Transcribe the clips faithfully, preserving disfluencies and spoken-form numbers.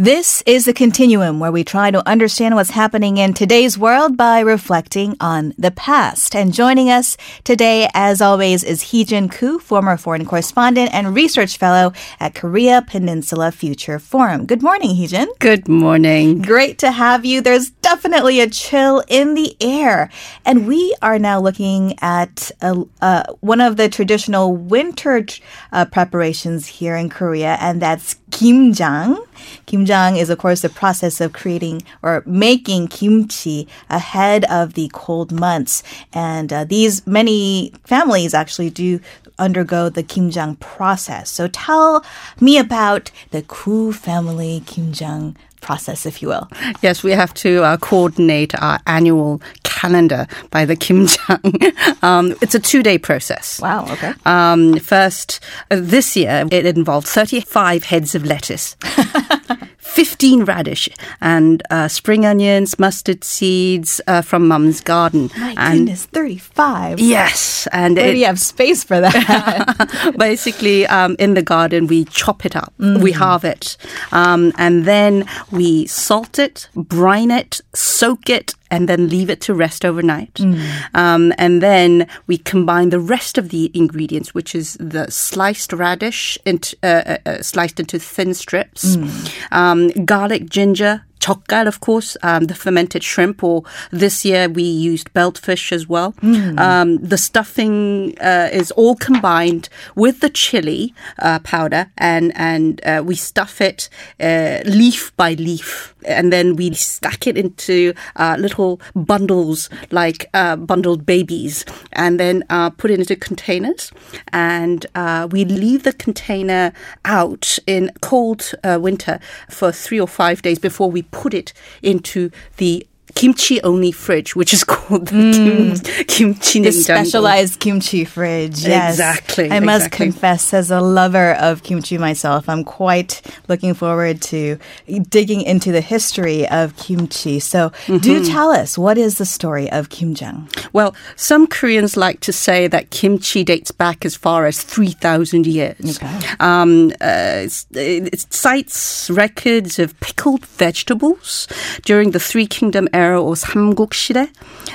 This is the continuum where we try to understand what's happening in today's world by reflecting on the past. And joining us today, as always, is Heejin Koo, former foreign correspondent and research fellow at Korea Peninsula Future Forum. Good morning, Heejin. Good morning. Great to have you. There's definitely a chill in the air. And we are now looking at a, uh, one of the traditional winter uh, preparations here in Korea, and that's Kimjang. Kimjang is, of course, the process of creating or making kimchi ahead of the cold months. And uh, these many families actually do undergo the Kimjang process. So tell me about the Koo family Kimjang process, if you will. Yes, we have to uh, coordinate our annual calendar by the Kimjang. um, it's a two-day process. Wow, okay. Um, first, uh, this year, it involved thirty-five heads of lettuce. fifteen radish and uh, spring onions, mustard seeds uh, from Mum's garden. My and goodness, thirty-five. Yes. And Where it, do you have space for that? Basically, um, in the garden, we chop it up. Mm. We halve it. Um, and then we salt it, brine it, soak it, and then leave it to rest overnight. Mm. Um, and then we combine the rest of the ingredients, which is the sliced radish into, uh, uh, sliced into thin strips, mm. um, garlic, ginger, Chokgal, of course, um, the fermented shrimp, or this year we used beltfish as well. Mm. Um, the stuffing uh, is all combined with the chili uh, powder, and, and uh, we stuff it uh, leaf by leaf. And then we stack it into uh, little bundles, like uh, bundled babies, and then uh, put it into containers. And uh, we leave the container out in cold uh, winter for three or five days before we put it into the kimchi-only fridge, which is called the mm. kimchi. The specialized kimchi fridge, yes. Exactly. I exactly. must confess, as a lover of kimchi myself, I'm quite looking forward to digging into the history of kimchi. So mm-hmm. do tell us, what is the story of Kimjang? Well, some Koreans like to say that kimchi dates back as far as three thousand years. Okay. Um, uh, it cites records of pickled vegetables during the Three Kingdom era, or 삼국시대,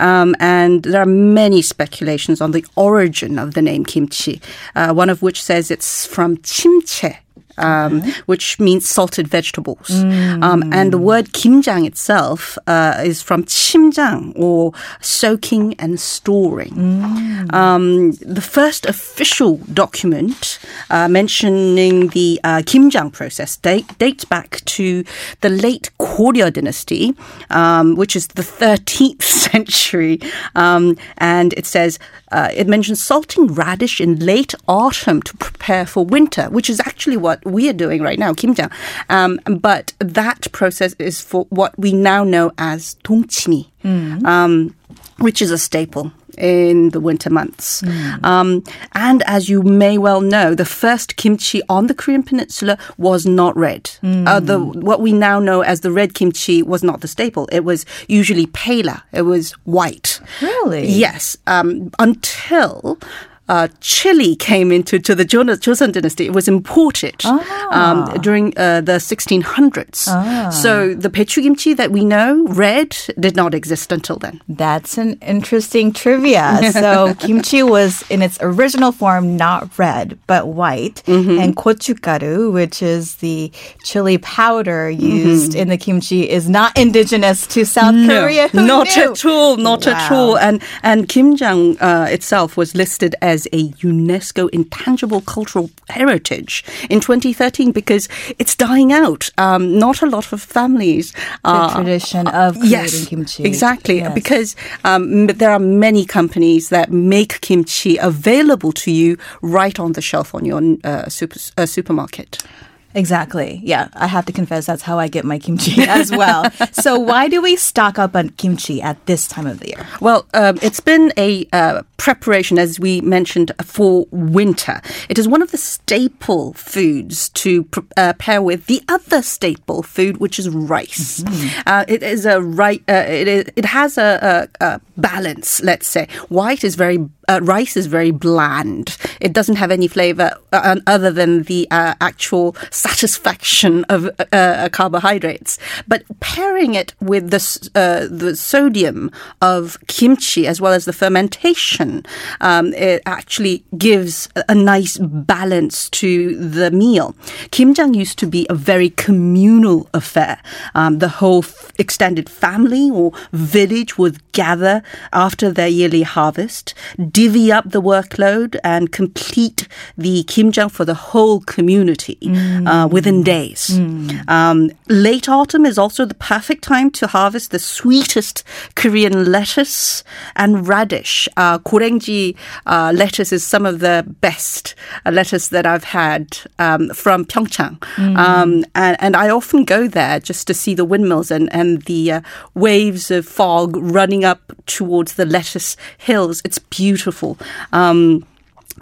um, and there are many speculations on the origin of the name kimchi, uh, one of which says it's from chimche, Um, okay. which means salted vegetables. Mm. Um, and the word kimjang itself uh, is from chimjang, or soaking and storing. Mm. Um, the first official document uh, mentioning the uh, kimjang process date, dates back to the late Goryeo dynasty, um, which is the thirteenth century. Um, and it says, uh, it mentions salting radish in late autumn to prepare for winter, which is actually what we are doing right now, Kimjang. Um, but that process is for what we now know as 동치미, mm. um, which is a staple in the winter months. Mm. Um, and as you may well know, the first kimchi on the Korean peninsula was not red. Mm. Uh, the, what we now know as the red kimchi was not the staple. It was usually paler. It was white. Really? Yes. Um, until... Uh, chili came into to the Joseon Dynasty. It was imported ah. um, during uh, the sixteen hundreds. Ah. So the 배추김치 that we know, red, did not exist until then. That's an interesting trivia. So kimchi was in its original form not red, but white. Mm-hmm. And gochugaru, which is the chili powder used mm-hmm. in the kimchi, is not indigenous to South no, Korea. Who not knew? At all. Not wow. at all. And, and Kimjang uh, itself was listed as as a UNESCO intangible cultural heritage in twenty thirteen because it's dying out. Um, not a lot of families. The uh, tradition of creating yes, kimchi. Exactly, yes. Because um, there are many companies that make kimchi available to you right on the shelf on your uh, super, uh, supermarket. Exactly. Yeah, I have to confess that's how I get my kimchi as well. So why do we stock up on kimchi at this time of the year? Well, um, it's been a uh, preparation, as we mentioned, for winter. It is one of the staple foods to pre- uh, pair with the other staple food, which is rice. Mm-hmm. Uh, it is a right. Uh, it is, it has a, a, a balance. Let's say white is very. Uh, rice is very bland. It doesn't have any flavor uh, other than the uh, actual. satisfaction of uh, carbohydrates. But pairing it with the uh, the sodium of kimchi as well as the fermentation, um, it actually gives a nice balance to the meal. Kimjang used to be a very communal affair. Um, the whole f- extended family or village would gather after their yearly harvest, divvy up the workload and complete the kimjang for the whole community mm. uh, within days. Mm. Um, late autumn is also the perfect time to harvest the sweetest Korean lettuce and radish. Uh, Gorenji uh, lettuce is some of the best uh, lettuce that I've had um, from Pyeongchang. Mm. Um, and, and I often go there just to see the windmills and, and the uh, waves of fog running up towards the lettuce hills. It's beautiful. Um,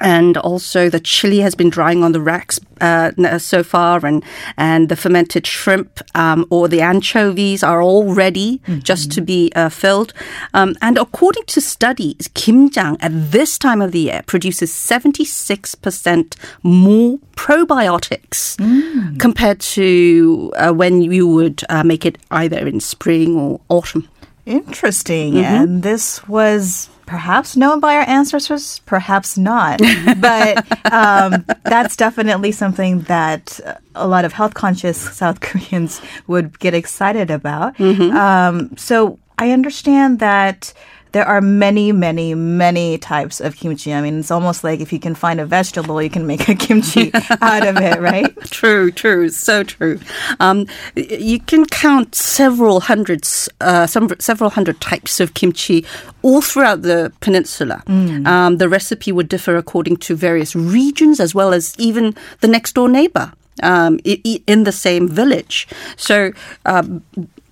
and also the chili has been drying on the racks uh, so far, and, and the fermented shrimp um, or the anchovies are all ready mm-hmm. just to be uh, filled. Um, and according to studies, kimjang at this time of the year produces seventy-six percent more probiotics mm. compared to uh, when you would uh, make it either in spring or autumn. Interesting. Mm-hmm. And this was perhaps known by our ancestors, perhaps not. But um, that's definitely something that a lot of health-conscious South Koreans would get excited about. Mm-hmm. Um, so I understand that there are many, many, many types of kimchi. I mean, it's almost like if you can find a vegetable, you can make a kimchi out of it, right? True, true, so true. Um, you can count several hundreds, uh, some, several hundred types of kimchi all throughout the peninsula. Mm. Um, the recipe would differ according to various regions as well as even the next door neighbor um, in the same village. So, um,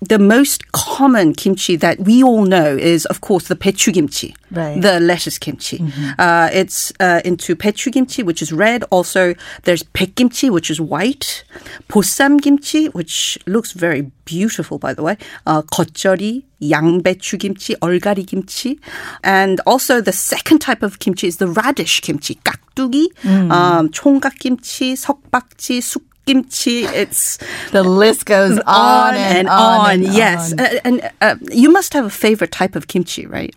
the most common kimchi that we all know is, of course, the 배추김치, right. the lettuce kimchi. Mm-hmm. Uh, it's uh, into 배추김치, which is red. Also, there's 백김치, which is white. 보쌈김치, which looks very beautiful, by the way. Uh, 겉절이, 양배추김치, 얼가리김치. And also, the second type of kimchi is the radish kimchi, 깍두기, mm. um, 총각김치, 석박지, 숯깍김치. Kimchi, it's the list goes on and on. And on, on and yes, on. Uh, and uh, you must have a favorite type of kimchi, right?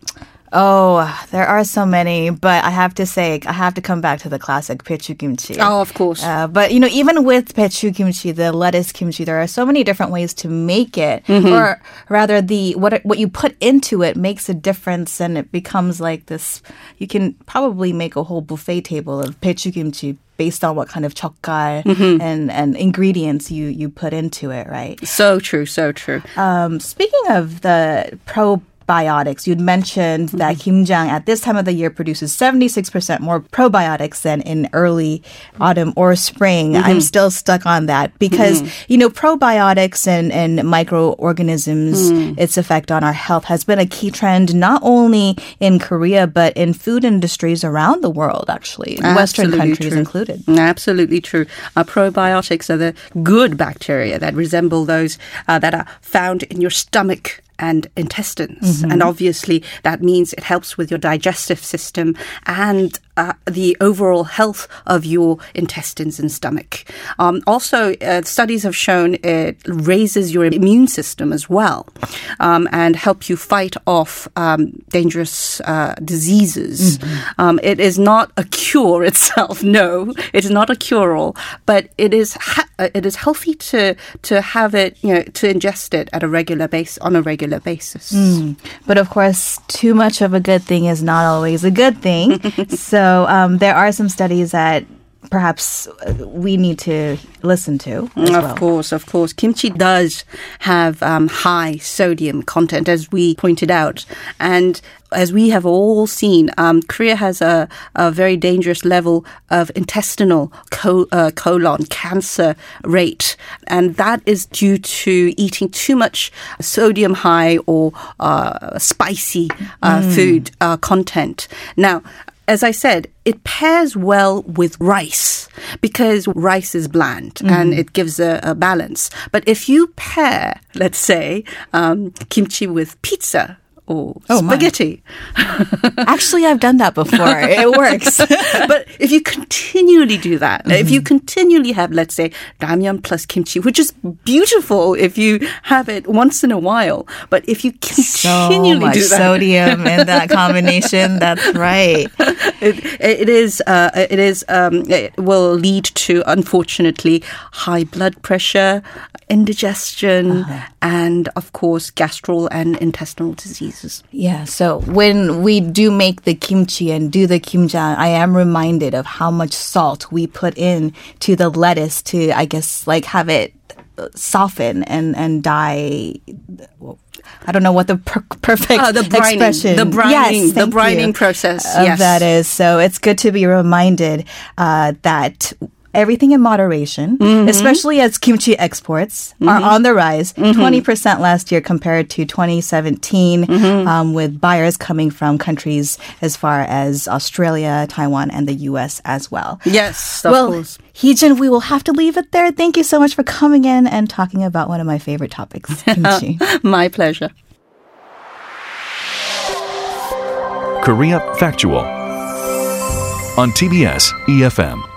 Oh, there are so many, but I have to say, I have to come back to the classic 배추김치. Oh, of course. Uh, but, you know, even with 배추김치, the lettuce kimchi, there are so many different ways to make it. Mm-hmm. Or rather, the what what you put into it makes a difference, and it becomes like this. You can probably make a whole buffet table of 배추김치 based on what kind of chokgal mm-hmm. and, and ingredients you, you put into it, right? So true, so true. Um, speaking of the pro Biotics. You'd mentioned mm-hmm. that kimjang at this time of the year produces seventy-six percent more probiotics than in early autumn or spring. Mm-hmm. I'm still stuck on that because, mm-hmm. you know, probiotics and, and microorganisms, mm-hmm. its effect on our health has been a key trend not only in Korea, but in food industries around the world, actually, in Western countries true. included. Absolutely true. Uh, probiotics are the good bacteria that resemble those uh, that are found in your stomach and intestines. Mm-hmm. And obviously, that means it helps with your digestive system and uh, the overall health of your intestines and stomach. Um, also, uh, studies have shown it raises your immune system as well um, and help you fight off um, dangerous uh, diseases. Mm-hmm. Um, it is not a cure itself. No, it's not a cure-all, but it is ha- it is healthy to to have it, you know, to ingest it at a regular base on a regular basis. Mm. But of course, too much of a good thing is not always a good thing. So um, there are some studies that perhaps we need to listen to as well. Of course, of course. Kimchi does have um, high sodium content, as we pointed out. And as we have all seen, um, Korea has a, a very dangerous level of intestinal co- uh, colon cancer rate. And that is due to eating too much sodium high or uh, spicy uh, mm. food uh, content. Now, as I said, it pairs well with rice because rice is bland mm-hmm. and it gives a, a balance. But if you pair, let's say, um, kimchi with pizza Oh, oh spaghetti. Actually, I've done that before. It works. But if you continually do that, mm-hmm. if you continually have, let's say, ramyeon plus kimchi, which is beautiful if you have it once in a while. But if you continually so much do that. Sodium in that combination, that's right. It, it is, uh, it, is um, it will lead to, unfortunately, high blood pressure, indigestion, uh-huh. and, of course, gastral and intestinal diseases. Yeah, so when we do make the kimchi and do the kimjang, I am reminded of how much salt we put in to the lettuce to, I guess, like have it soften and, and die. Well, I don't know what the per- perfect uh, the brining, expression. The brining, yes, the brining process. Yes. That is. So it's good to be reminded uh, that everything in moderation, mm-hmm. especially as kimchi exports mm-hmm. are on the rise, mm-hmm. twenty percent last year compared to twenty seventeen, mm-hmm. um, with buyers coming from countries as far as Australia, Taiwan, and the U S as well. Yes, of well, course. Heejin, we will have to leave it there. Thank you so much for coming in and talking about one of my favorite topics, kimchi. My pleasure. Korea Factual on T B S E F M.